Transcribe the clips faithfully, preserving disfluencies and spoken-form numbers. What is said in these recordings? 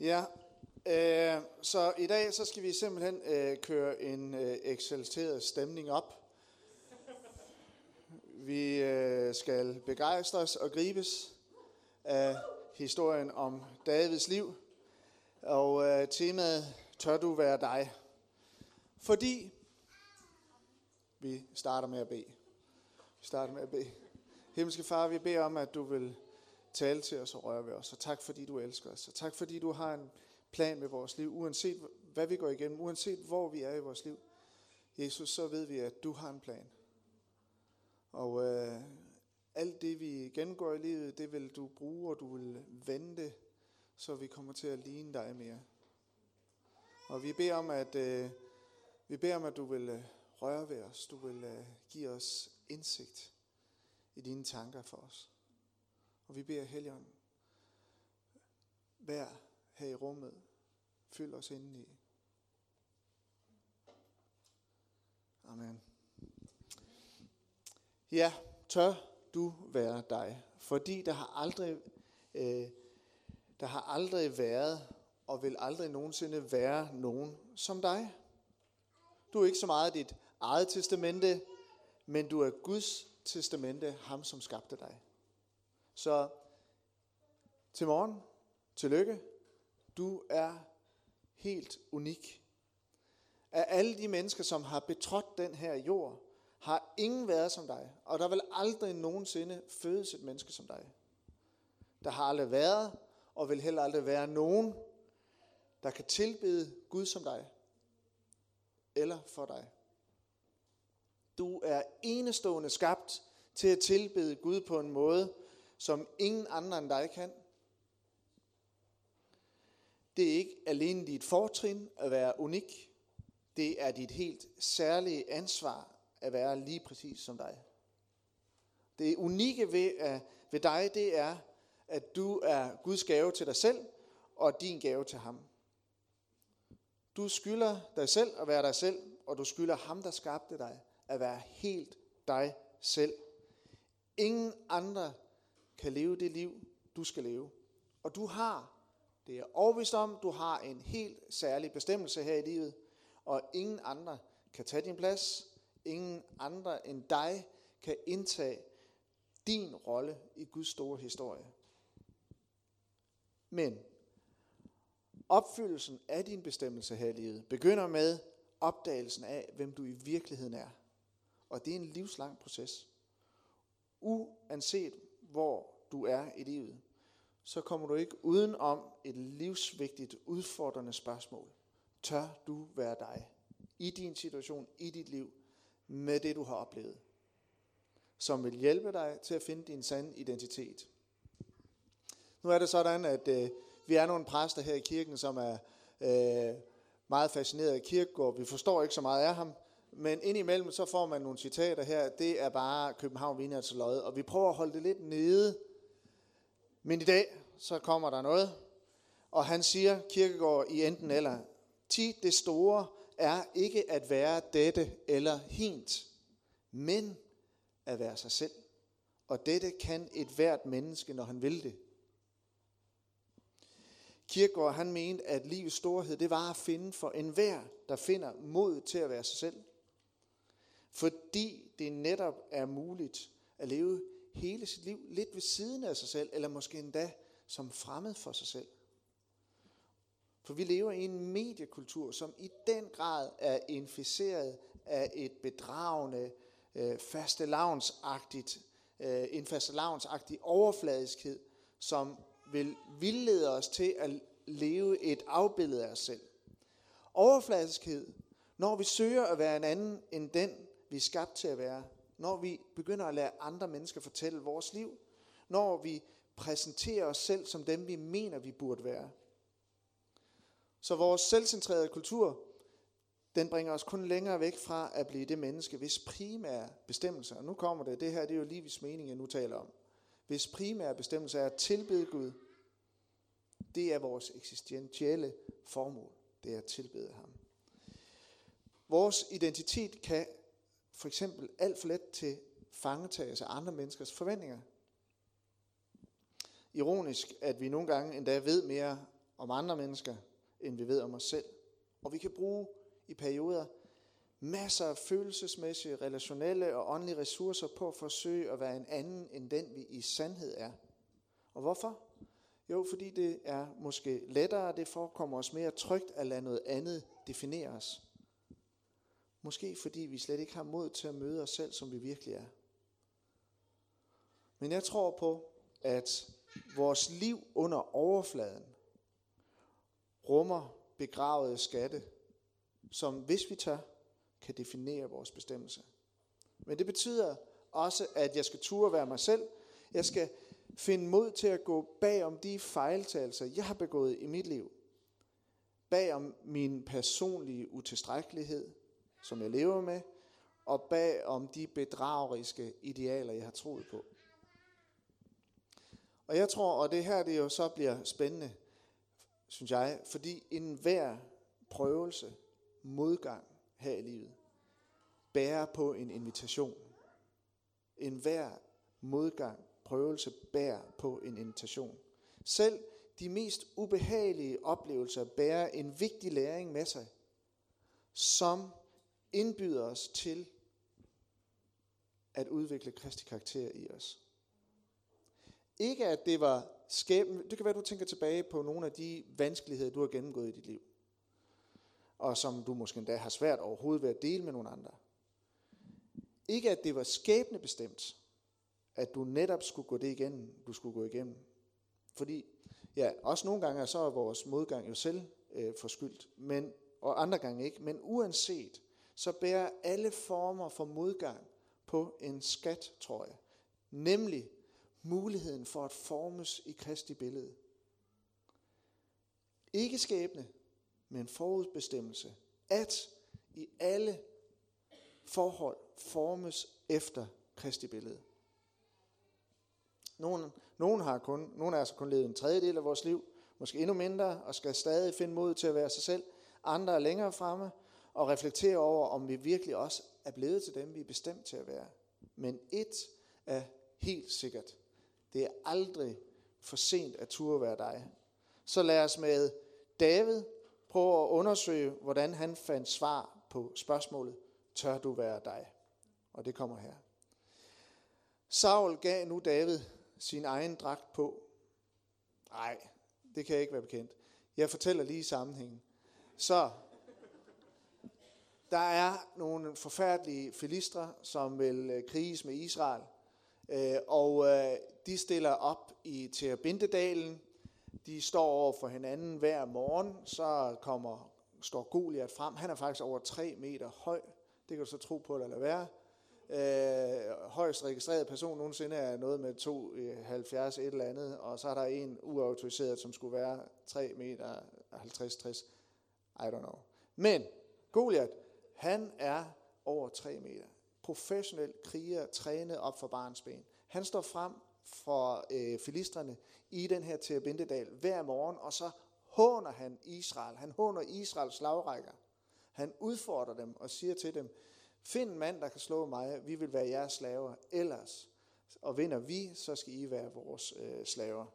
Ja, øh, så i dag så skal vi simpelthen øh, køre en øh, eksalteret stemning op. Vi øh, skal begejstres og gribes af historien om Davids liv. Og øh, temaet, tør du være dig? Fordi vi starter med at bede. Vi starter med at bede. Himmelske Far, vi beder om, at du vil tale til os og røre ved os, og tak fordi du elsker os, og tak fordi du har en plan med vores liv, uanset hvad vi går igennem, uanset hvor vi er i vores liv. Jesus, så ved vi, at du har en plan. Og øh, alt det, vi gennemgår i livet, det vil du bruge, og du vil vende, så vi kommer til at ligne dig mere. Og vi beder om, at, øh, vi beder om, at du vil øh, røre ved os, du vil øh, give os indsigt i dine tanker for os. Og vi beder Helligånden, vær her i rummet, fyld os indeni. Amen. Ja, tør du være dig, fordi der har aldrig, øh, der har aldrig været og vil aldrig nogensinde være nogen som dig. Du er ikke så meget dit eget testamente, men du er Guds testamente, ham som skabte dig. Så til morgen, tillykke, du er helt unik. Af alle de mennesker, som har betrådt den her jord, har ingen været som dig, og der vil aldrig nogensinde fødes et menneske som dig. Der har aldrig været, og vil heller aldrig være nogen, der kan tilbede Gud som dig, eller for dig. Du er enestående skabt til at tilbede Gud på en måde, som ingen andre end dig kan. Det er ikke alene dit fortrin at være unik. Det er dit helt særlige ansvar at være lige præcis som dig. Det unikke ved, ved dig, det er, at du er Guds gave til dig selv, og din gave til ham. Du skylder dig selv at være dig selv, og du skylder ham, der skabte dig, at være helt dig selv. Ingen andre kan leve det liv, du skal leve. Og du har, det er overbevist om, du har en helt særlig bestemmelse her i livet, og ingen andre kan tage din plads, ingen andre end dig kan indtage din rolle i Guds store historie. Men opfyldelsen af din bestemmelse her i livet begynder med opdagelsen af, hvem du i virkeligheden er. Og det er en livslang proces. Uanset hvor du er i livet, så kommer du ikke uden om et livsvigtigt, udfordrende spørgsmål. Tør du være dig i din situation, i dit liv, med det du har oplevet, som vil hjælpe dig til at finde din sande identitet? Nu er det sådan, at øh, vi er nogle præster her i kirken, som er øh, meget fascineret af Kierkegaard. Vi forstår ikke så meget af ham. Men indimellem så får man nogle citater her, det er bare København Wieners Lod, og vi prøver at holde det lidt nede. Men i dag, så kommer der noget, og han siger, Kierkegaard i enten eller, ti det store er ikke at være dette eller hint, men at være sig selv. Og dette kan et hvert menneske, når han vil det. Kierkegaard, han mente, at livets storhed, det var at finde for enhver, der finder mod til at være sig selv. Fordi det netop er muligt at leve hele sit liv lidt ved siden af sig selv, eller måske endda som fremmed for sig selv. For vi lever i en mediekultur, som i den grad er inficeret af et bedragende, øh, fastelavnsagtigt, øh, en fastelavnsagtig overfladiskhed, som vil vildlede os til at leve et afbillede af os selv. Overfladiskhed, når vi søger at være en anden end den, vi er skabt til at være, når vi begynder at lade andre mennesker fortælle vores liv, når vi præsenterer os selv som dem, vi mener, vi burde være. Så vores selvcentrerede kultur, den bringer os kun længere væk fra at blive det menneske, hvis primære bestemmelser, og nu kommer det, det her det er jo livets mening, jeg nu taler om, hvis primære bestemmelser er at tilbede Gud, det er vores eksistentielle formål, det er at tilbede ham. Vores identitet kan for eksempel alt for let til fangetages af andre menneskers forventninger. Ironisk, at vi nogle gange endda ved mere om andre mennesker, end vi ved om os selv. Og vi kan bruge i perioder masser af følelsesmæssige, relationelle og åndelige ressourcer på at forsøge at være en anden, end den vi i sandhed er. Og hvorfor? Jo, fordi det er måske lettere, det forekommer os mere trygt at lade noget andet definere os. Måske fordi vi slet ikke har mod til at møde os selv, som vi virkelig er. Men jeg tror på, at vores liv under overfladen rummer begravede skatte, som hvis vi tør, kan definere vores bestemmelse. Men det betyder også, at jeg skal turde være mig selv. Jeg skal finde mod til at gå bag om de fejltagelser, jeg har begået i mit liv. Bag om min personlige utilstrækkelighed, som jeg lever med, og bag om de bedrageriske idealer, jeg har troet på. Og jeg tror, og det her det jo så bliver spændende, synes jeg, fordi enhver prøvelse, modgang her i livet, bærer på en invitation. Enhver modgang, prøvelse bærer på en invitation. Selv de mest ubehagelige oplevelser bærer en vigtig læring med sig, som indbyder os til at udvikle Kristi karakter i os. Ikke at det var skæbne. Det kan være, at du tænker tilbage på nogle af de vanskeligheder, du har gennemgået i dit liv, og som du måske endda har svært overhovedet ved at dele med nogle andre. Ikke at det var skæbnebestemt, at du netop skulle gå det igennem, du skulle gå igennem. Fordi, ja, også nogle gange er så vores modgang jo selv øh, forskyldt, men, og andre gange ikke. Men uanset, så bærer alle former for modgang på en skat, tror jeg. Nemlig muligheden for at formes i Kristi billede. Ikke skæbne, men forudbestemmelse. At i alle forhold formes efter Kristi billede. Nogen, nogen, har kun, nogen af os har kun levet en tredjedel af vores liv, måske endnu mindre, og skal stadig finde mod til at være sig selv. Andre er længere fremme, og reflektere over, om vi virkelig også er blevet til dem, vi er bestemt til at være. Men et er helt sikkert. Det er aldrig for sent at turde være dig. Så lad os med David prøve at undersøge, hvordan han fandt svar på spørgsmålet, tør du være dig? Og det kommer her. Saul gav nu David sin egen dragt på. Nej, det kan jeg ikke være bekendt. Jeg fortæller lige sammenhængen. Så der er nogle forfærdelige filistre, som vil kriges med Israel. Og de stiller op i Terabindedalen. De står over for hinanden hver morgen. Så kommer, står Goliath frem. Han er faktisk over tre meter høj. Det kan du så tro på eller lade være. Øh, højst registreret person nogensinde er noget med to komma halvfjerds et eller andet, og så er der en uautoriseret, som skulle være tre meter halvtreds tres. I don't know. Men Goliath, han er over tre meter. Professionel kriger, trænet op for barnsben. Han står frem for øh, filisterne i den her Terabindedal hver morgen, og så håner han Israel. Han håner Israels slagrækker. Han udfordrer dem og siger til dem, find en mand, der kan slå mig, vi vil være jeres slaver, ellers, og vinder vi, så skal I være vores øh, slaver.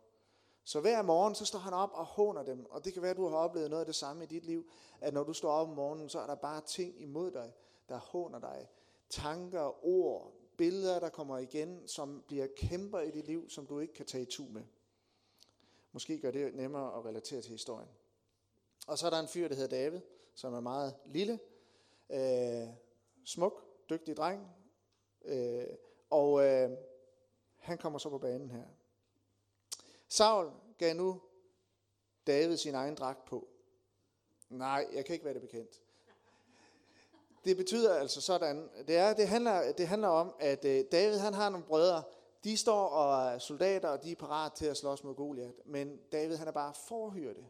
Så hver morgen, så står han op og håner dem, og det kan være, at du har oplevet noget af det samme i dit liv, at når du står op om morgenen, så er der bare ting imod dig, der håner dig. Tanker, ord, billeder, der kommer igen, som bliver kæmper i dit liv, som du ikke kan tage itu med. Måske gør det nemmere at relatere til historien. Og så er der en fyr, der hedder David, som er meget lille, øh, smuk, dygtig dreng, øh, og øh, han kommer så på banen her. Saul gav nu David sin egen dragt på. Nej, jeg kan ikke være det bekendt. Det betyder altså sådan, det, er, det, handler, det handler om, at øh, David han har nogle brødre, de står og er soldater, og de er parat til at slås mod Goliath, men David han er bare forhyrte.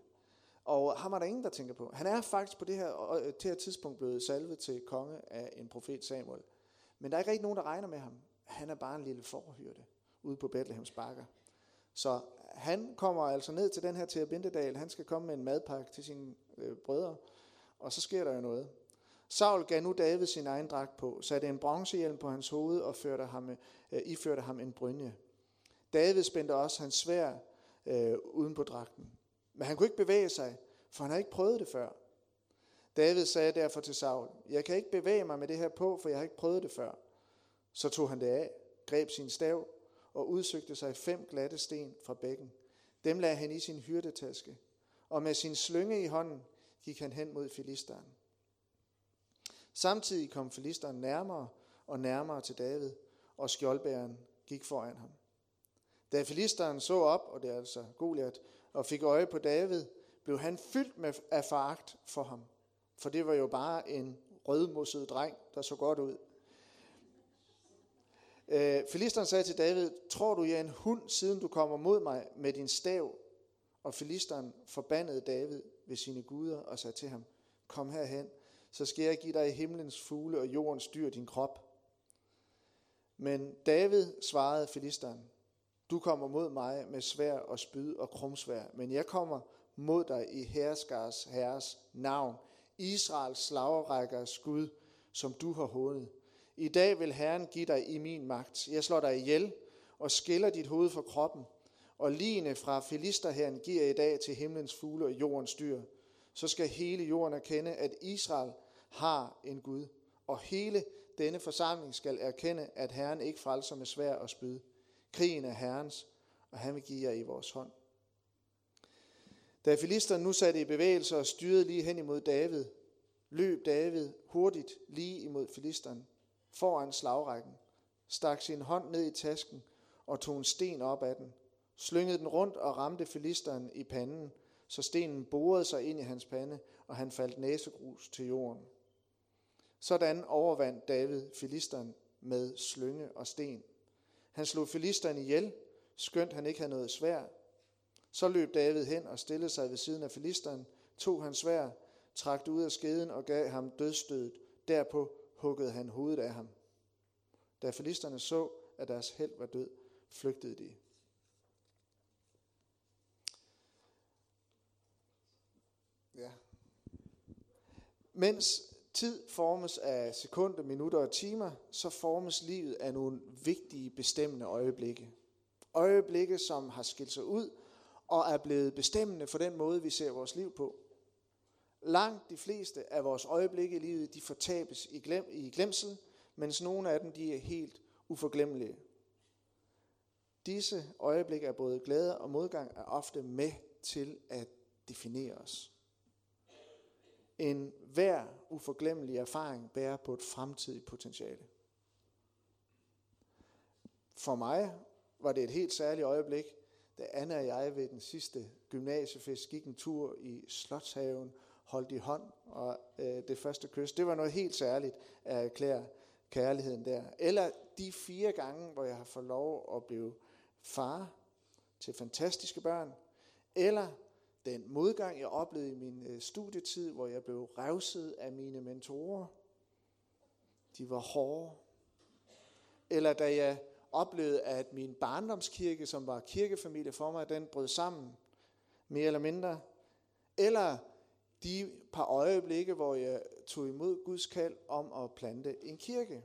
Og ham er der ingen, der tænker på. Han er faktisk på det her, det her tidspunkt blevet salvet til konge af en profet Samuel. Men der er ikke rigtig nogen, der regner med ham. Han er bare en lille forhyrte ude på Bethlehems bakker. Så han kommer altså ned til den her Terabindedal. Han skal komme med en madpakke til sine øh, brødre. Og så sker der jo noget. Saul gav nu David sin egen dragt på, satte en bronzehjelm på hans hoved og førte ham, øh, iførte ham en brynje. David spændte også hans sværd øh, uden på dragten. Men han kunne ikke bevæge sig, for han havde ikke prøvet det før. David sagde derfor til Saul, jeg kan ikke bevæge mig med det her på, for jeg har ikke prøvet det før. Så tog han det af, greb sin stav og udsøgte sig fem glatte sten fra bækken. Dem lagde han i sin hyrdetaske, og med sin slynge i hånden gik han hen mod filisteren. Samtidig kom filisteren nærmere og nærmere til David, og skjoldbæreren gik foran ham. Da filisteren så op, og det er altså Goliath, og fik øje på David, blev han fyldt med af foragt for ham. For det var jo bare en rødmosset dreng, der så godt ud. Øh, filisteren sagde til David, tror du, jeg er en hund, siden du kommer mod mig med din stav? Og filisteren forbandede David ved sine guder og sagde til ham, kom herhen, så skal jeg give dig himlens fugle og jordens dyr din krop. Men David svarede filisteren, du kommer mod mig med svær og spyd og krumsvær, men jeg kommer mod dig i herskars herres navn, Israels slagrækkers Gud, som du har hånet. I dag vil Herren give dig i min magt. Jeg slår dig ihjel og skiller dit hoved fra kroppen, og ligene fra filisterherren giver i dag til himlens fugle og jordens dyr. Så skal hele jorden erkende, at Israel har en Gud, og hele denne forsamling skal erkende, at Herren ikke frelser med sværd og spyd. Krigen er Herrens, og han vil give jer i vores hånd. Da filisteren nu satte i bevægelse og styrede lige hen imod David, løb David hurtigt lige imod filisteren foran slagrækken, stak sin hånd ned i tasken og tog en sten op af den, slyngede den rundt og ramte filisteren i panden, så stenen borede sig ind i hans pande, og han faldt næsegrus til jorden. Sådan overvandt David filisteren med slynge og sten. Han slog filisteren ihjel, skønt han ikke havde noget svær. Så løb David hen og stillede sig ved siden af filisteren, tog hans svær, trak det ud af skeden og gav ham dødsstødet. Derpå huggede han hovedet af ham. Da filisterne så, at deres held var død, flygtede de. Ja. Mens tid formes af sekunder, minutter og timer, så formes livet af nogle vigtige, bestemmende øjeblikke. Øjeblikke, som har skilt sig ud og er blevet bestemmende for den måde, vi ser vores liv på. Langt de fleste af vores øjeblikke i livet, de fortabes i, glem, i glemsel, mens nogle af dem, de er helt uforglemmelige. Disse øjeblikke af både glæde og modgang er ofte med til at definere os. En hver uforglemmelig erfaring bærer på et fremtidigt potentiale. For mig var det et helt særligt øjeblik, da Anna og jeg ved den sidste gymnasiefest gik en tur i Slotshaven, holdt i hånd, og øh, det første kys, det var noget helt særligt at erklære kærligheden der. Eller de fire gange, hvor jeg har fået lov at blive far til fantastiske børn, eller den modgang, jeg oplevede i min studietid, hvor jeg blev revset af mine mentorer. De var hårde. Eller da jeg oplevede, at min barndomskirke, som var kirkefamilie for mig, den brød sammen, mere eller mindre. Eller de par øjeblikke, hvor jeg tog imod Guds kald om at plante en kirke.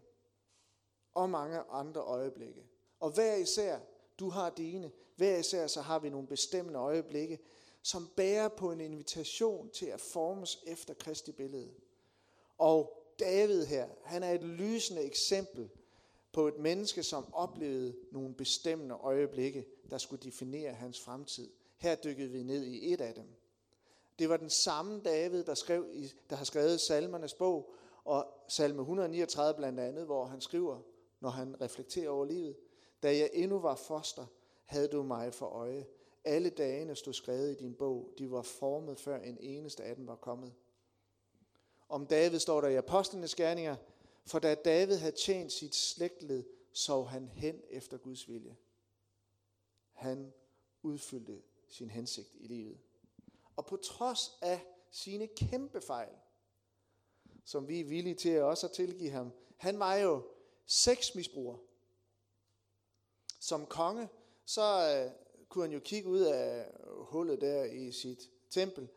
Og mange andre øjeblikke. Og hver især, du har dine, hver især så har vi nogle bestemmende øjeblikke, som bærer på en invitation til at formes efter Kristi billede. Og David her, han er et lysende eksempel på et menneske, som oplevede nogle bestemte øjeblikke, der skulle definere hans fremtid. Her dykkede vi ned i et af dem. Det var den samme David, der, skrev i, der har skrevet Salmernes bog, og salme et hundrede niogtredive blandt andet, hvor han skriver, når han reflekterer over livet, da jeg endnu var foster, havde du mig for øje. Alle dagene stod skrevet i din bog, de var formet før en eneste af dem var kommet. Om David står der i Apostlenes Gerninger, for da David havde tjent sit slægtled, sov han hen efter Guds vilje. Han udfyldte sin hensigt i livet. Og på trods af sine kæmpe fejl, som vi er villige til også at tilgive ham, han var jo sexmisbruger. Som konge, så kunne han jo kigge ud af hullet der i sit tempel,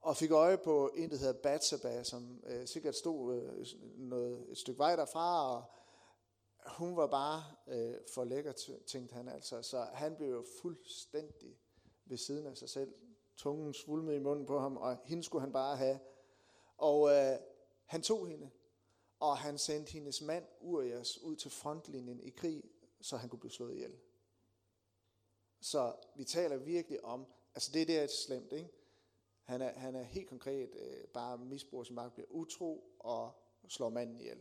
og fik øje på en, der hedder Batsaba, som øh, sikkert stod øh, noget, et stykke vej derfra, og hun var bare øh, for lækker, tænkte han altså. Så han blev jo fuldstændig ved siden af sig selv, tungen svulmede i munden på ham, og hende skulle han bare have. Og øh, han tog hende, og han sendte hendes mand Urias ud til frontlinjen i krig, så han kunne blive slået ihjel. Så vi taler virkelig om, altså det der er slemt, ikke? Han er, han er helt konkret øh, bare misbruger sin magt, bliver utro og slår manden ihjel.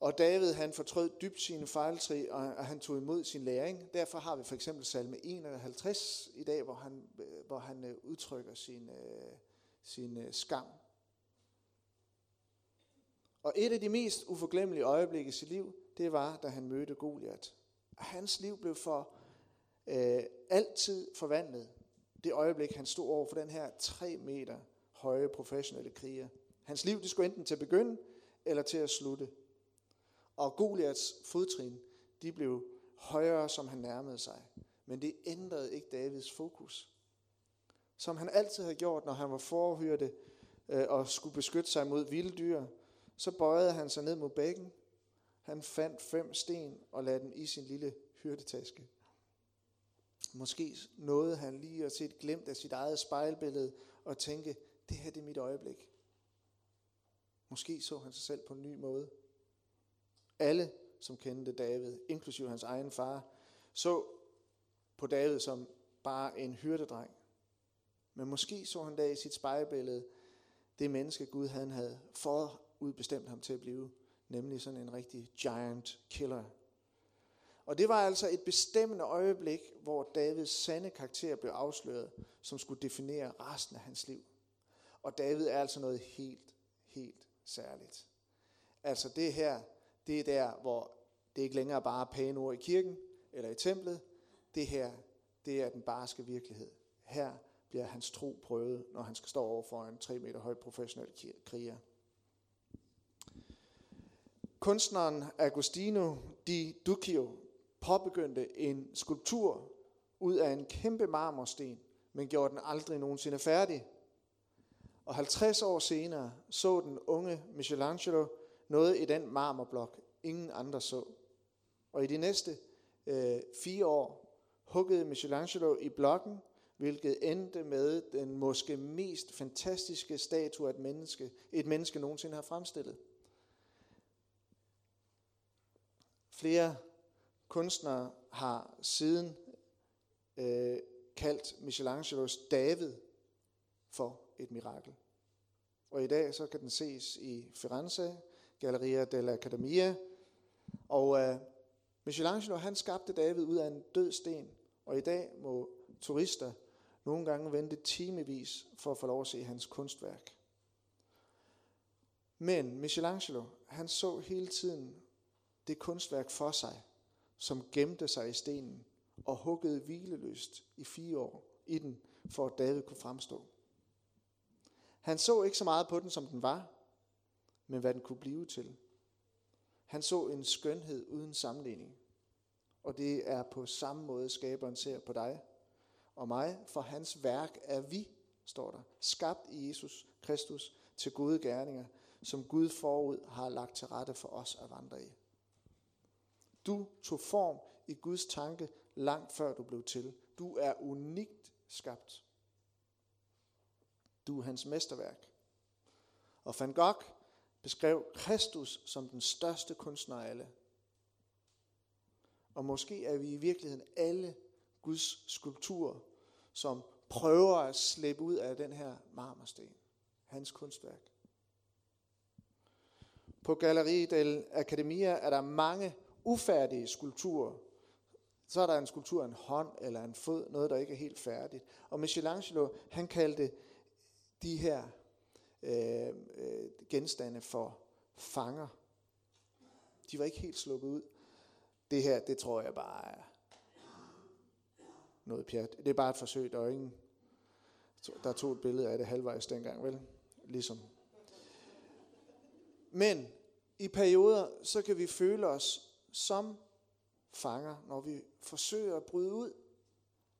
Og David, han fortrød dybt sine fejltrin, og han tog imod sin læring. Derfor har vi for eksempel salme enoghalvtreds i dag, hvor han, hvor han udtrykker sin, sin skam. Og et af de mest uforglemmelige øjeblikke i sit liv, det var, da han mødte Goliath. Hans liv blev for øh, altid forvandlet. Det øjeblik, han stod over for den her tre meter høje professionelle kriger. Hans liv, det skulle enten til at begynde, eller til at slutte. Og Goliaths fodtrin, de blev højere, som han nærmede sig. Men det ændrede ikke Davids fokus. Som han altid havde gjort, når han var forhyrte øh, og skulle beskytte sig mod vilde dyr, så bøjede han sig ned mod bækken. Han fandt fem sten og lagde dem i sin lille hyrdetaske. Måske nåede han lige at se et glimt af sit eget spejlbillede og tænke, det her det er mit øjeblik. Måske så han sig selv på en ny måde. Alle, som kendte David, inklusive hans egen far, så på David som bare en hyrdedreng. Men måske så han da i sit spejlbillede det menneske, Gud han havde forudbestemt ham til at blive, nemlig sådan en rigtig giant killer. Og det var altså et bestemmende øjeblik, hvor Davids sande karakter blev afsløret, som skulle definere resten af hans liv. Og David er altså noget helt, helt særligt. Altså det her, det er der, hvor det ikke længere bare er pæne ord i kirken eller i templet. Det her, det er den barske virkelighed. Her bliver hans tro prøvet, når han skal stå over for en tre meter høj professionel kriger. Kunstneren Agostino di Duccio påbegyndte en skulptur ud af en kæmpe marmorsten, men gjorde den aldrig nogensinde færdig. Og halvtreds år senere så den unge Michelangelo noget i den marmorblok, ingen andre så. Og i de næste øh, fire år huggede Michelangelo i blokken, hvilket endte med den måske mest fantastiske statue, et menneske, et menneske nogensinde har fremstillet. Flere kunstnere har siden øh, kaldt Michelangelos David for et mirakel. Og i dag så kan den ses i Firenze, Galleria dell'Accademia. Og øh, Michelangelo, han skabte David ud af en død sten. Og i dag må turister nogle gange vente timevis for at få lov at se hans kunstværk. Men Michelangelo, han så hele tiden det kunstværk for sig, som gemte sig i stenen og huggede hvileløst i fire år i den, for at David kunne fremstå. Han så ikke så meget på den, som den var, men hvad den kunne blive til. Han så en skønhed uden sammenligning. Og det er på samme måde, skaberen ser på dig og mig, for hans værk er vi, står der, skabt i Jesus Kristus til gode gerninger, som Gud forud har lagt til rette for os at vandre i. Du tog form i Guds tanke langt før du blev til. Du er unikt skabt. Du er hans mesterværk. Og Van Gogh beskrev Kristus som den største kunstner af alle. Og måske er vi i virkeligheden alle Guds skulpturer, som prøver at slippe ud af den her marmorsten, hans kunstværk. På Galleria dell'Accademia er der mange ufærdige skulpturer. Så er der en skulptur af en hånd eller en fod, noget der ikke er helt færdigt. Og Michelangelo, han kaldte de her øh, genstande for fanger. De var ikke helt sluppet ud. Det her, det tror jeg bare er noget pjat. Det er bare et forsøg, der er ingen. Der tog et billede af det halvvejs dengang, vel? Ligesom. Men i perioder, så kan vi føle os som fanger, når vi forsøger at bryde ud.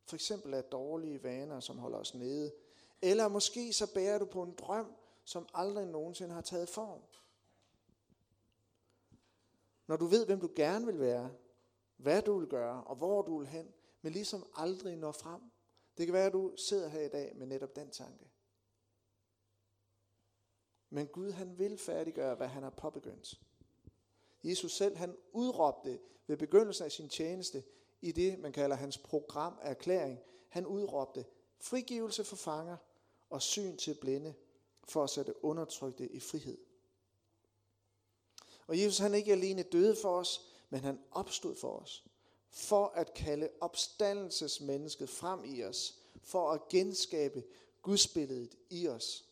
For eksempel af dårlige vaner, som holder os nede. Eller måske så bærer du på en drøm, som aldrig nogensinde har taget form. Når du ved, hvem du gerne vil være, hvad du vil gøre og hvor du vil hen, men ligesom aldrig når frem, Det kan være, at du sidder her i dag med netop den tanke. Men Gud, han vil færdiggøre, hvad han har påbegyndt. Jesus selv, han udråbte ved begyndelsen af sin tjeneste, i det, man kalder hans programerklæring, han udråbte frigivelse for fanger og syn til blinde, for at sætte undertrykte i frihed. Og Jesus, han ikke alene døde for os, men han opstod for os, for at kalde opstandelsesmennesket frem i os, for at genskabe gudsbilledet i os.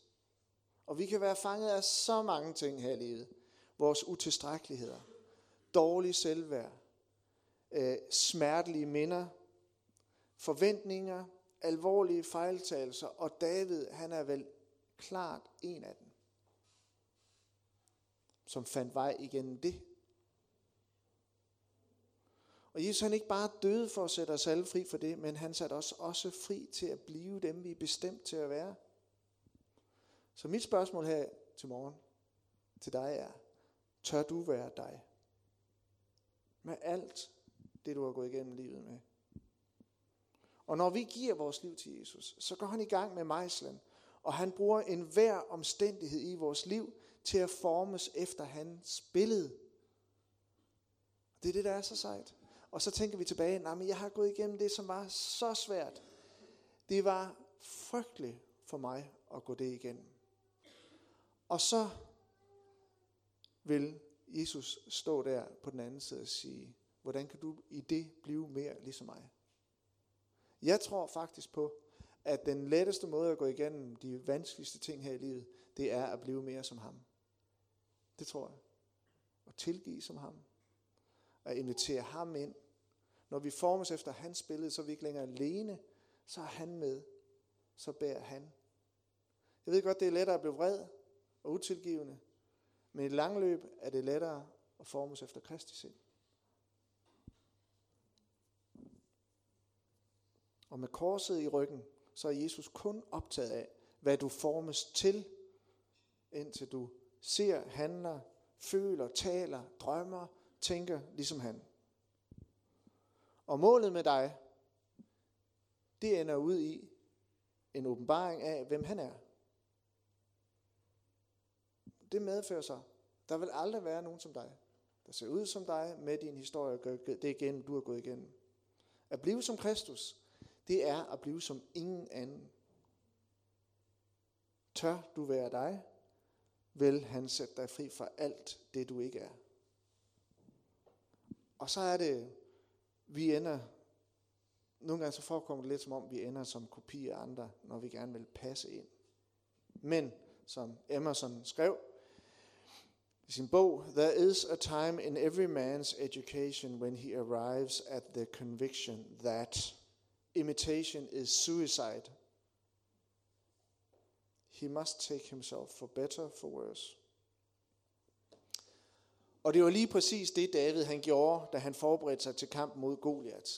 Og vi kan være fanget af så mange ting her i livet. Vores utilstrækkeligheder, dårlig selvværd, øh, smertelige minder, forventninger, alvorlige fejltagelser, og David, han er vel klart en af dem, som fandt vej igennem det. Og Jesus, han ikke bare døde for at sætte os alle fri for det, men han satte os også fri til at blive dem, vi er bestemt til at være. Så mit spørgsmål her til morgen til dig er, tør du være dig? Med alt det, du har gået igennem livet med. Og når vi giver vores liv til Jesus, så går han i gang med mejslen, og han bruger enhver omstændighed i vores liv til at formes efter hans billede. Det er det, der er så sejt. Og så tænker vi tilbage, nej, men jeg har gået igennem det, som var så svært. Det var frygteligt for mig at gå det igennem. Og så vil Jesus stå der på den anden side og sige, hvordan kan du i det blive mere ligesom mig? Jeg tror faktisk på, at den letteste måde at gå igennem de vanskeligste ting her i livet, det er at blive mere som ham. Det tror jeg. At tilgive som ham. At invitere ham ind. Når vi formes efter hans billede, så er vi ikke længere alene. Så er han med. Så bærer han. Jeg ved godt, det er lettere at blive vred og utilgivende. Men i det lange løb er det lettere at formes efter Kristi sind. Og med korset i ryggen, så er Jesus kun optaget af, hvad du formes til, indtil du ser, handler, føler, taler, drømmer, tænker ligesom han. Og målet med dig, det ender ud i en åbenbaring af, hvem han er. Det medfører sig, der vil aldrig være nogen som dig, der ser ud som dig med din historie, det igennem, du har gået igennem. At blive som Kristus, det er at blive som ingen anden. Tør du være dig, vil han sætte dig fri fra alt det, du ikke er. Og så er det, vi ender, nogle gange så forekommer det lidt som om, vi ender som kopier af andre, når vi gerne vil passe ind. Men, som Emerson skrev i sin bog, there is a time in every man's education when he arrives at the conviction that imitation is suicide. He must take himself for better, for worse. Og det var lige præcis det, David han gjorde, da han forberedte sig til kampen mod Goliath.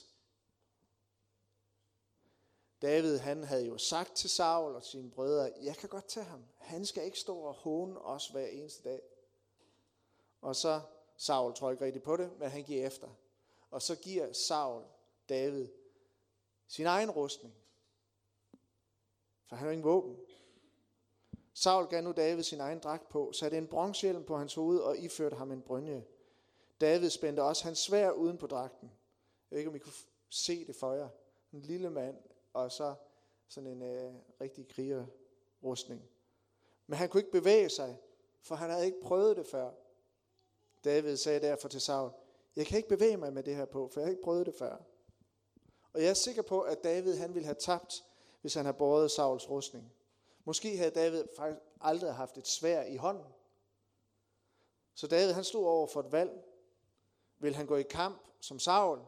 David han havde jo sagt til Saul og sine brødre, jeg kan godt tage ham. Han skal ikke stå og håne os hver eneste dag. Og så, Saul tror ikke rigtigt på det, men han giver efter. Og så giver Saul David sin egen rustning. For han har ingen våben. Saul gav nu David sin egen dragt på, satte en bronzehjelm på hans hoved og iførte ham en brynje. David spændte også hans sværd uden på dragten. Jeg ved ikke, om I kunne se det for jer. En lille mand, og så sådan en øh, rigtig krigerrustning. Men han kunne ikke bevæge sig, for han havde ikke prøvet det før. David sagde derfor til Saul, jeg kan ikke bevæge mig med det her på, for jeg har ikke prøvet det før. Og jeg er sikker på, at David han ville have tabt, hvis han havde båret Sauls rustning. Måske havde David faktisk aldrig haft et sværd i hånden. Så David han stod over for et valg. Vil han gå i kamp som Saul,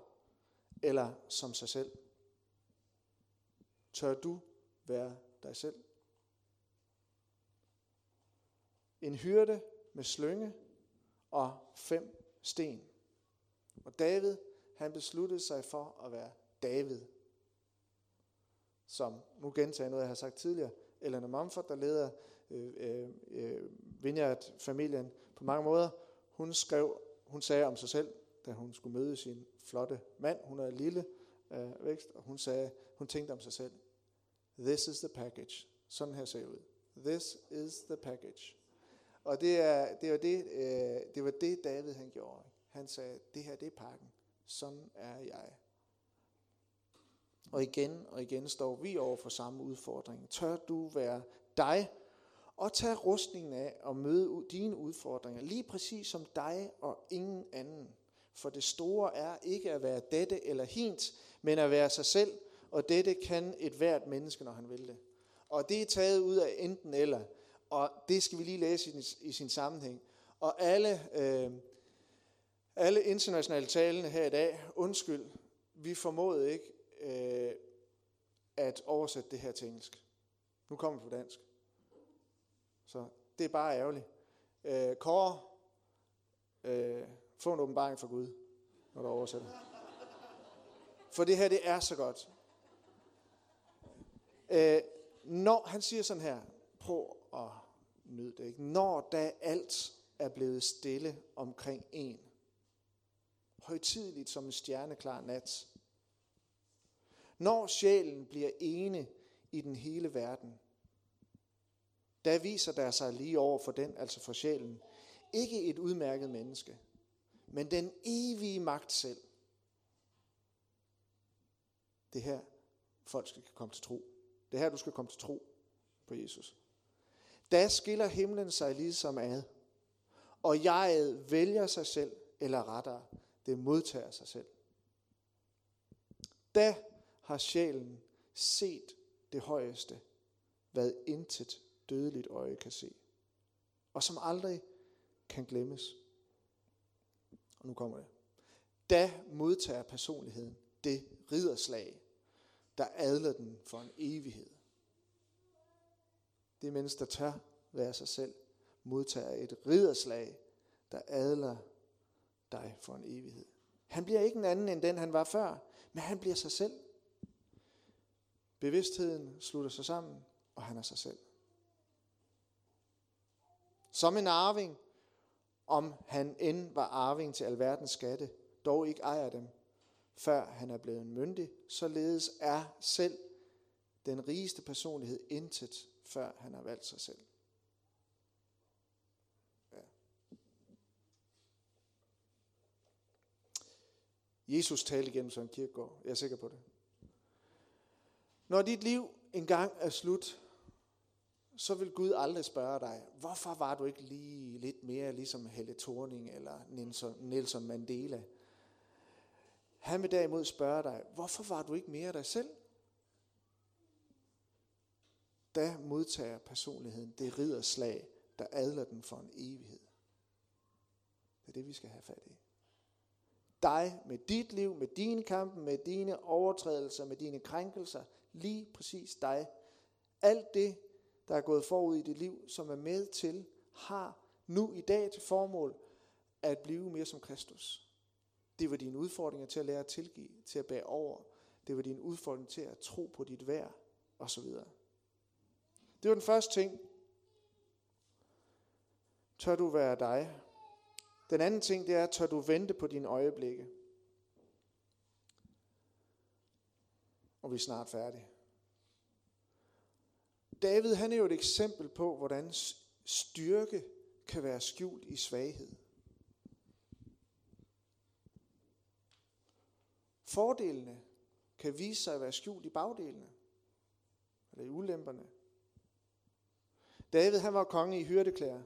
eller som sig selv? Tør du være dig selv? En hyrde med slynge og fem sten. Og David, han besluttede sig for at være David. Som, nu gentager noget, jeg har sagt tidligere, Elena Mumford, der leder øh, øh, øh, Vineyard-familien på mange måder, hun skrev, hun sagde om sig selv, da hun skulle møde sin flotte mand, hun er lille øh, vækst, og hun sagde, hun tænkte om sig selv, This is the package. Sådan her ser ud. This is the package. Og det, er, det, var, det, øh, det var det, David han gjorde. Han sagde, det her det er pakken. Sådan er jeg. Og igen og igen står vi over for samme udfordring. Tør du være dig og tage rustningen af og møde dine udfordringer, lige præcis som dig og ingen anden. For det store er ikke at være dette eller hint, men at være sig selv, og dette kan et hvert menneske, når han vil det. Og det er taget ud af enten eller, og det skal vi lige læse i, i sin sammenhæng. Og alle, øh, alle internationale talende her i dag, undskyld, vi formåede ikke øh, at oversætte det her til engelsk. Nu kommer vi på dansk. Så det er bare ærgerligt. Øh, Kåre, øh, få en åbenbaring fra Gud, når du oversætter. For det her, det er så godt. Øh, når, han siger sådan her, prøv at nyde det, ikke? Når da alt er blevet stille omkring en, højtideligt som en stjerneklar nat, når sjælen bliver ene i den hele verden, der viser der sig lige over for den, altså for sjælen, ikke et udmærket menneske, men den evige magt selv. Det her, folk skal komme til tro. Det her, du skal komme til tro på Jesus. Da skiller himlen sig ligesom ad, og jeget vælger sig selv, eller rettere, det modtager sig selv. Da har sjælen set det højeste, hvad intet dødeligt øje kan se, og som aldrig kan glemmes. Og nu kommer det. Da modtager personligheden det ridderslag, der adler den for en evighed. Det menneske, der tør være sig selv, modtager et ridderslag, der adler dig for en evighed. Han bliver ikke en anden end den, han var før, men han bliver sig selv. Bevidstheden slutter sig sammen, og han er sig selv. Som en arving, om han end var arving til alverdens skatte, dog ikke ejer dem, før han er blevet myndig, således er selv den rigeste personlighed intet, før han har valgt sig selv. Ja. Jesus talte igennem Søren Kierkegaard, jeg er sikker på det. Når dit liv engang er slut, så vil Gud aldrig spørge dig, hvorfor var du ikke lige lidt mere ligesom Helle Thorning eller Nelson Mandela? Han vil derimod spørge dig, hvorfor var du ikke mere dig selv? Da modtager personligheden det ridderslag, der adler den for en evighed. Det er det, vi skal have fat i. Dig med dit liv, med dine kampe, med dine overtrædelser, med dine krænkelser. Lige præcis dig. Alt det, der er gået forud i dit liv, som er med til, har nu i dag til formål at blive mere som Kristus. Det var dine udfordringer til at lære at tilgive, til at bære over. Det var dine udfordringer til at tro på dit værd, osv. Det var den første ting. Tør du være dig? Den anden ting, det er, tør du vente på dine øjeblikke? Og vi er snart færdige. David, han er jo et eksempel på, hvordan styrke kan være skjult i svaghed. Fordelene kan vise sig at være skjult i bagdelene, eller i ulemperne. David, han var konge i hyrdeklæder.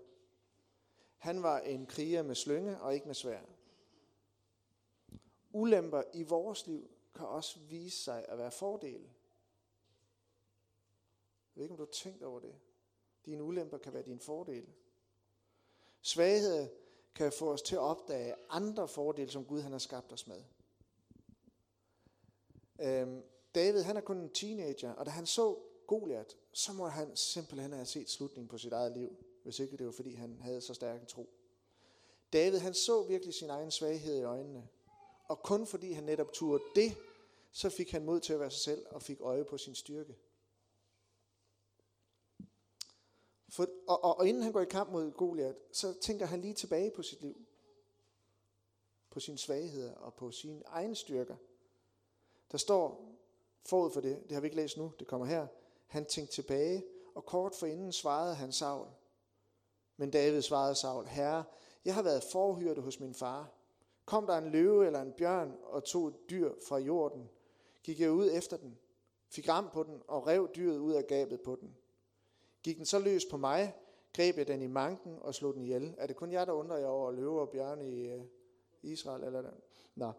Han var en kriger med slynge og ikke med sværd. Ulemper i vores liv kan også vise sig at være fordele. Jeg ved ikke, om du har tænkt over det. Dine ulemper kan være dine fordele. Svaghed kan få os til at opdage andre fordele, som Gud han har skabt os med. Øhm, David, han er kun en teenager, og da han så Goliath, så må han simpelthen have set slutningen på sit eget liv, hvis ikke det var, fordi han havde så stærk en tro. David, han så virkelig sin egen svaghed i øjnene, og kun fordi han netop turde det, så fik han mod til at være sig selv og fik øje på sin styrke. For, og, og, og inden han går i kamp mod Goliath, så tænker han lige tilbage på sit liv. På sine svagheder og på sine egne styrker. Der står forud for det, det har vi ikke læst nu, det kommer her. Han tænkte tilbage, og kort forinden svarede han Saul. Men David svarede Saul, Herre, jeg har været forhyrte hos min far. Kom der en løve eller en bjørn og tog et dyr fra jorden, gik jeg ud efter den, fik ram på den og rev dyret ud af gabet på den. Gik den så løs på mig, greb jeg den i manken og slog den ihjel. Er det kun jeg, der undrer jer over løver og bjørne i uh, Israel? Eller Nå.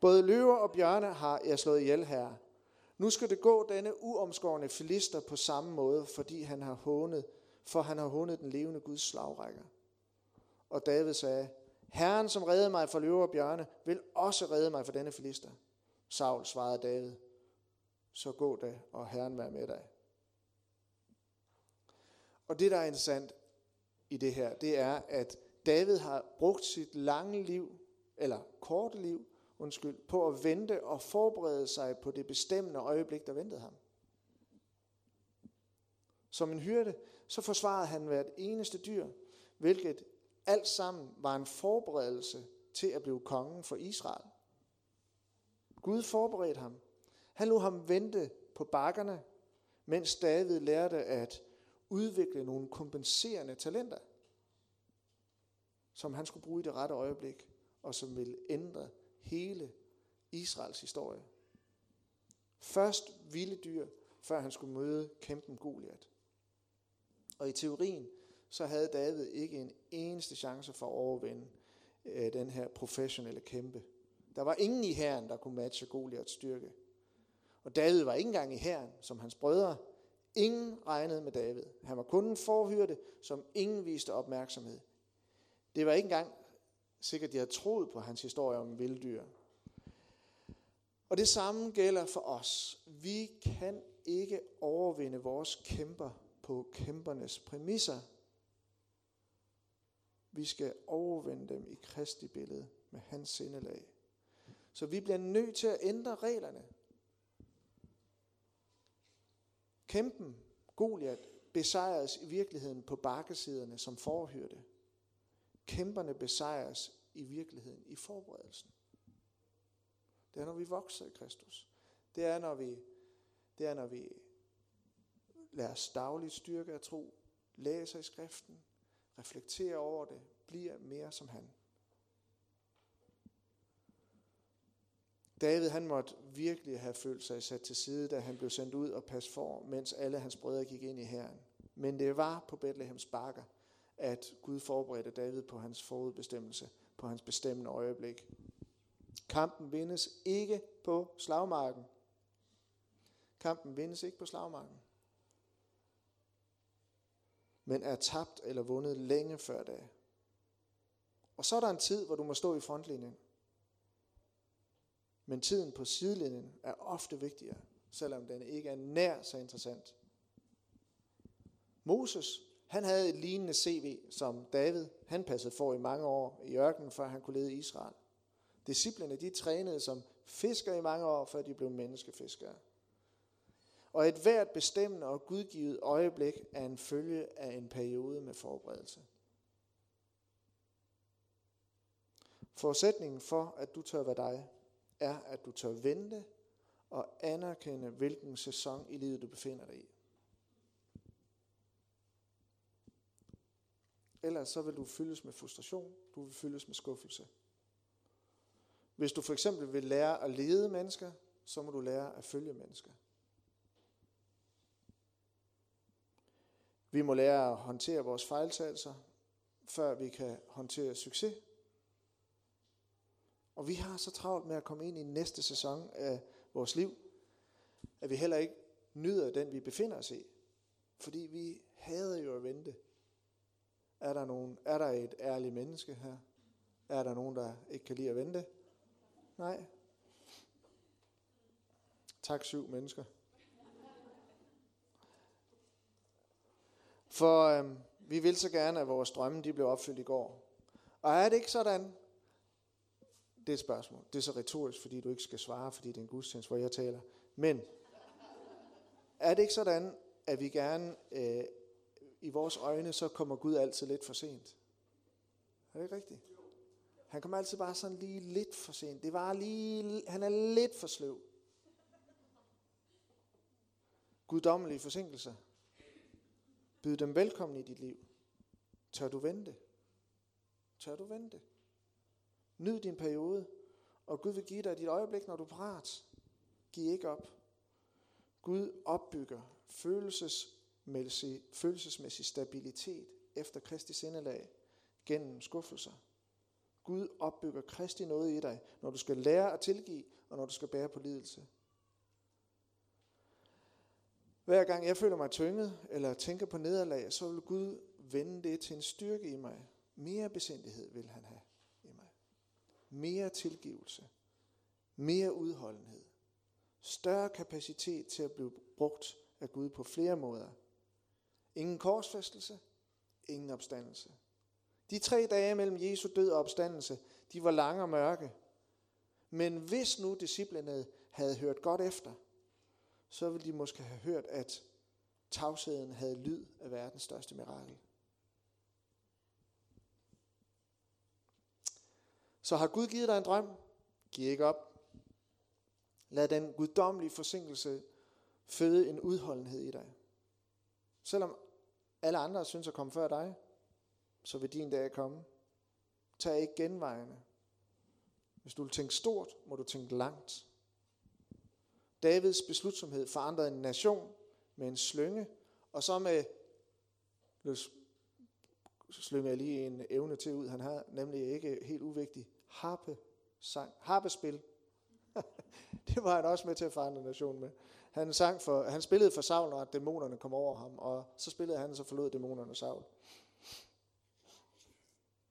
Både løver og bjørne har jeg slået ihjel, herre. Nu skal det gå denne uomskårne filister på samme måde, fordi han har hånet, for han har hånet den levende Guds slagrækker. Og David sagde, Herren, som redde mig fra løver og bjørne, vil også redde mig fra denne filister. Saul svarede David, så gå da, og Herren vær med dig. Og det, der er interessant i det her, det er, at David har brugt sit lange liv, eller korte liv, undskyld, på at vente og forberede sig på det bestemmende øjeblik, der ventede ham. Som en hyrde, så forsvarede han hvert eneste dyr, hvilket alt sammen var en forberedelse til at blive kongen for Israel. Gud forberedte ham. Han lod ham vente på bakkerne, mens David lærte at udvikle nogle kompenserende talenter, som han skulle bruge i det rette øjeblik, og som ville ændre hele Israels historie. Først vilde dyr, før han skulle møde kæmpen Goliath. Og i teorien, så havde David ikke en eneste chance for at overvinde øh, den her professionelle kæmpe. Der var ingen i hæren, der kunne matche Goliaths styrke. Og David var ikke engang i hæren, som hans brødre. Ingen regnede med David. Han var kun en forhyrte, som ingen viste opmærksomhed. Det var ikke engang sikkert, de havde troet på hans historie om vilddyr. Og det samme gælder for os. Vi kan ikke overvinde vores kæmper på kæmpernes præmisser. Vi skal overvinde dem i Kristi billede med hans sindelag. Så vi bliver nødt til at ændre reglerne. Kæmpen, Goliath, besejres i virkeligheden på bakkesiderne som forhyrte. Kæmperne besejres i virkeligheden i forberedelsen. Det er, når vi vokser i Kristus. Det er, når vi, det er, når vi lader os dagligt styrke af tro, læser i skriften, reflekterer over det, bliver mere som han. David, han måtte virkelig have følt sig sat til side, da han blev sendt ud og passe for, mens alle hans brødre gik ind i hæren. Men det var på Bethlehems bakker, at Gud forberedte David på hans forudbestemmelse, på hans bestemmende øjeblik. Kampen vindes ikke på slagmarken. Kampen vindes ikke på slagmarken. Men er tabt eller vundet længe før da. Og så er der en tid, hvor du må stå i frontlinjen. Men tiden på sidelinjen er ofte vigtigere, selvom den ikke er nær så interessant. Moses, han havde et lignende C V som David. Han passede for i mange år i ørkenen, før han kunne lede Israel. Disciplerne, de trænede som fiskere i mange år, før de blev menneskefiskere. Og et hvert bestemmende og gudgivet øjeblik er en følge af en periode med forberedelse. Forudsætningen for, at du tør være dig, er, at du tør vente og anerkende, hvilken sæson i livet du befinder dig i. Ellers så vil du fyldes med frustration, du vil fyldes med skuffelse. Hvis du for eksempel vil lære at lede mennesker, så må du lære at følge mennesker. Vi må lære at håndtere vores fejltagelser, før vi kan håndtere succes. Og vi har så travlt med at komme ind i næste sæson af vores liv, at vi heller ikke nyder den, vi befinder os i. Fordi vi hader jo at vente. Er der nogen, er der et ærligt menneske her? Er der nogen, der ikke kan lide at vente? Nej. Tak syv mennesker. For øhm, vi vil så gerne, at vores drømme de blev opfyldt i går. Og er det ikke sådan? Det er et spørgsmål. Det er så retorisk, fordi du ikke skal svare, fordi det er en gudstjeneste, hvor jeg taler. Men er det ikke sådan, at vi gerne, øh, i vores øjne, så kommer Gud altid lidt for sent? Er det ikke rigtigt? Han kommer altid bare sådan lige lidt for sent. Det var lige, han er lidt for sløv. guddommelige forsinkelser. Byd dem velkommen i dit liv. Tør du vente? Tør du vente? Nyd din periode, og Gud vil give dig dit øjeblik, når du er parat. Giv ikke op. Gud opbygger følelsesmæssig, følelsesmæssig stabilitet efter Kristi sindelag gennem skuffelser. Gud opbygger Kristi noget i dig, når du skal lære at tilgive, og når du skal bære på lidelse. Hver gang jeg føler mig tynget, eller tænker på nederlag, så vil Gud vende det til en styrke i mig. Mere besindighed vil han have i mig. Mere tilgivelse. Mere udholdenhed. Større kapacitet til at blive brugt af Gud på flere måder. Ingen korsfæstelse. Ingen opstandelse. De tre dage mellem Jesu død og opstandelse, de var lange og mørke. Men hvis nu disciplene havde hørt godt efter, så ville de måske have hørt, at tavsheden havde lyd af verdens største mirakel. Så har Gud givet dig en drøm? Giv ikke op. Lad den guddommelige forsinkelse føde en udholdenhed i dig. Selvom alle andre synes at komme før dig, så vil din dag komme. Tag ikke genvejene. Hvis du vil tænke stort, må du tænke langt. Davids beslutsomhed forandrede en nation med en slynge, og så med, så slynger jeg lige en evne til ud, han har, nemlig ikke helt uvigtig, harpesang, harpespil. Det var han også med til at forandre nationen med. Han, sang for, han spillede for Saul, når dæmonerne kom over ham, og så spillede han, så forlod dæmonerne Saul.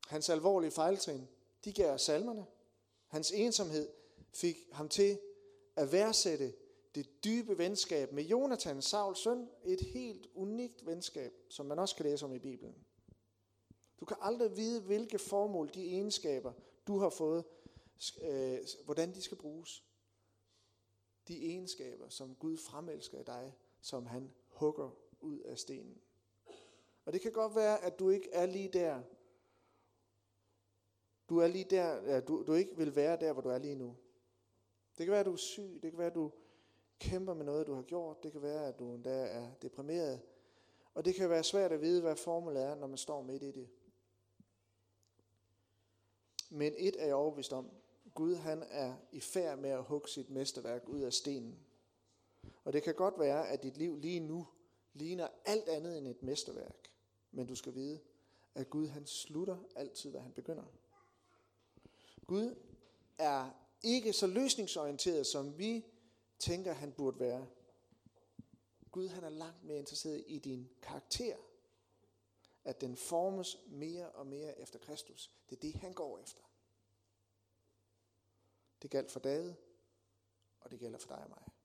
Hans alvorlige fejltrin, de gav salmerne. Hans ensomhed fik ham til at værdsætte det dybe venskab med Jonathan, Sauls søn, et helt unikt venskab, som man også kan læse om i Bibelen. Du kan aldrig vide, hvilke formål de egenskaber, du har fået, øh, hvordan de skal bruges. De egenskaber, som Gud fremelsker i dig, som han hugger ud af stenen. Og det kan godt være, at du ikke er lige der, Du er lige der, du, du ikke vil være der, hvor du er lige nu. Det kan være, at du er syg. Det kan være, at du kæmper med noget, du har gjort. Det kan være, at du endda er deprimeret. Og det kan være svært at vide, hvad formålet er, når man står midt i det. Men et er jeg overbevist om. Gud, han er i færd med at hugge sit mesterværk ud af stenen. Og det kan godt være, at dit liv lige nu ligner alt andet end et mesterværk. Men du skal vide, at Gud, han slutter altid, hvad han begynder. Gud er ikke så løsningsorienteret, som vi tænker, han burde være. Gud, han er langt mere interesseret i din karakter. At den formes mere og mere efter Kristus. Det er det, han går efter. Det gælder for David, og det gælder for dig og mig.